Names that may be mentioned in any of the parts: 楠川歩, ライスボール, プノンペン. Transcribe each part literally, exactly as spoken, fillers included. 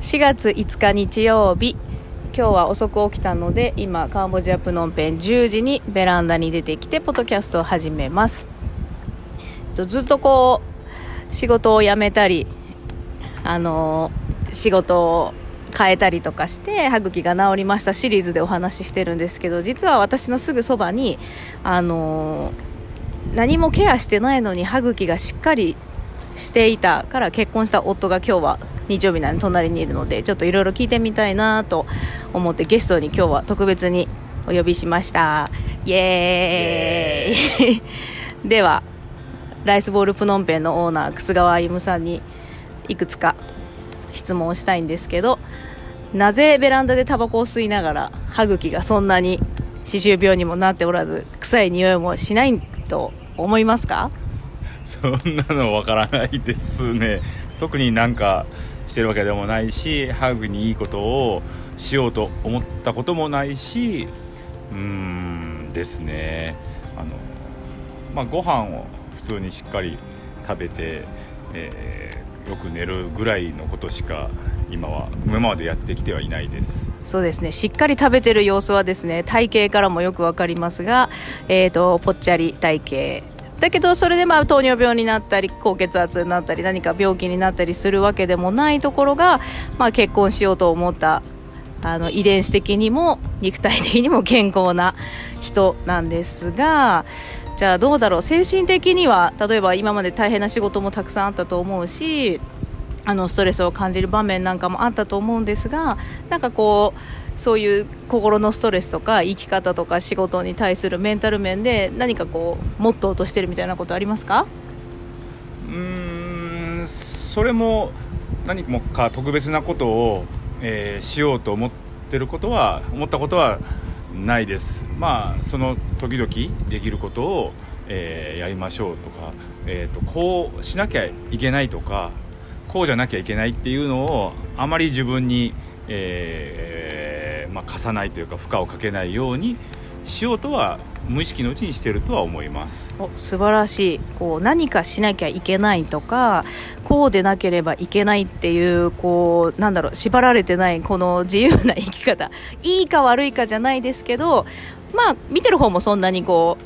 しがついつか日曜日、今日は遅く起きたので今カンボジアプノンペンじゅうじにベランダに出てきてポッドキャストを始めます。ずっとこう仕事を辞めたりあの仕事を変えたりとかして歯茎が治りましたシリーズでお話ししてるんですけど、実は私のすぐそばにあの何もケアしてないのに歯茎がしっかりしていたから結婚した夫が今日は日曜日なので隣にいるので、ちょっといろいろ聞いてみたいなと思ってゲストに今日は特別にお呼びしました。イエーイ、イエーイではライスボールプノンペンのオーナー楠川歩さんにいくつか質問をしたいんですけど、なぜベランダでタバコを吸いながら歯茎がそんなに歯周病にもなっておらず臭い匂いもしないと思いますか？そんなのわからないですね。特になんかしてるわけでもないし、ハグにいいことをしようと思ったこともないし、うーんですね。あの、まあ、ご飯を普通にしっかり食べて、えー、よく寝るぐらいのことしか今は今までやってきてはいないです。そうですね、しっかり食べてる様子はですね体型からもよくわかりますが、えーと、ぽっちゃり体型だけど、それでまあ糖尿病になったり高血圧になったり何か病気になったりするわけでもないところが、まあ、結婚しようと思ったあの遺伝子的にも肉体的にも健康な人なんですが、じゃあどうだろう、精神的には例えば今まで大変な仕事もたくさんあったと思うし、あのストレスを感じる場面なんかもあったと思うんですが、なんかこうそういう心のストレスとか生き方とか仕事に対するメンタル面で何かこうモットーとしてるみたいなことありますか？うーん、それも何もか特別なことを、えー、しようと思ってることは思ったことはないです。まあその時々できることを、えー、やりましょうとか、えーと、こうしなきゃいけないとかこうじゃなきゃいけないっていうのをあまり自分に、えーまあ、課さないというか負荷をかけないようにしようとは無意識のうちにしてるとは思います。お、素晴らしい。こう何かしなきゃいけないとかこうでなければいけないっていうこうなんだろう縛られてないこの自由な生き方、いいか悪いかじゃないですけど、まあ見てる方もそんなにこ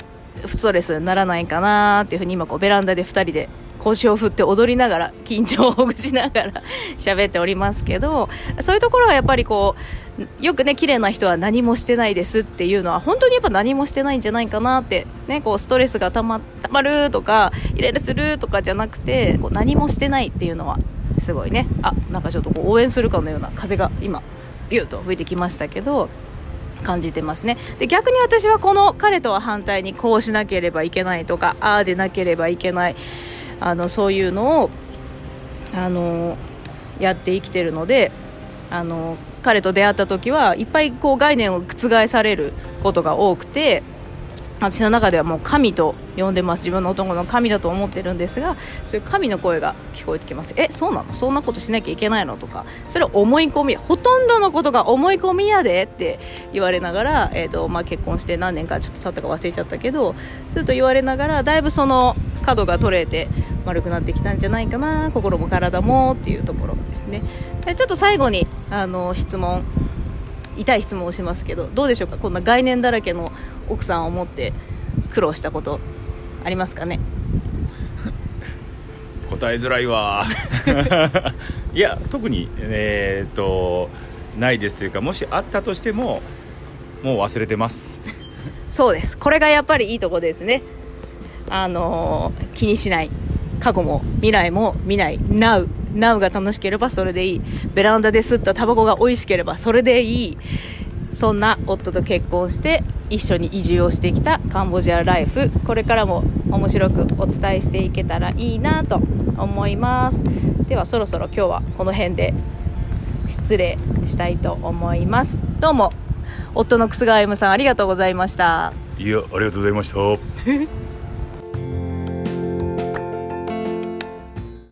うストレスにならないかなっていうふうに今こうベランダでふたりで腰を振って踊りながら緊張をほぐしながら喋っておりますけど、そういうところはやっぱりこうよくね綺麗な人は何もしてないですっていうのは本当にやっぱ何もしてないんじゃないかなって、ね、こうストレスがたま、たまるとかイライラするとかじゃなくて、こう何もしてないっていうのはすごいね、あなんかちょっとこう応援するかのような風が今ビューと吹いてきましたけど感じてますね。で逆に私はこの彼とは反対にこうしなければいけないとかああでなければいけないあのそういうのをあのやって生きてるので、あの彼と出会った時はいっぱいこう概念を覆されることが多くて、私の中ではもう神と呼んでます。自分の男の神だと思ってるんですが、そういう神の声が聞こえてきます。え、そうなの？そんなことしなきゃいけないの？とか、それ思い込み、ほとんどのことが思い込みやでって言われながら、えーとまあ、結婚して何年かちょっと経ったか忘れちゃったけどずっと言われながら、だいぶその角が取れて丸くなってきたんじゃないかな、心も体もっていうところですね。でちょっと最後にあの質問痛い質問をしますけど、どうでしょうか、こんな概念だらけの奥さんを持って苦労したことありますかね？答えづらいわいや特に、えー、とないですというか、もしあったとしてももう忘れてますそうです、これがやっぱりいいとこですね。あのー、気にしない、過去も未来も見ない Now Now が楽しければそれでいい、ベランダで吸ったタバコが美味しければそれでいい、そんな夫と結婚して一緒に移住をしてきたカンボジアライフ、これからも面白くお伝えしていけたらいいなと思います。ではそろそろ今日はこの辺で失礼したいと思います。どうも夫の楠川歩さんありがとうございました。いやありがとうございました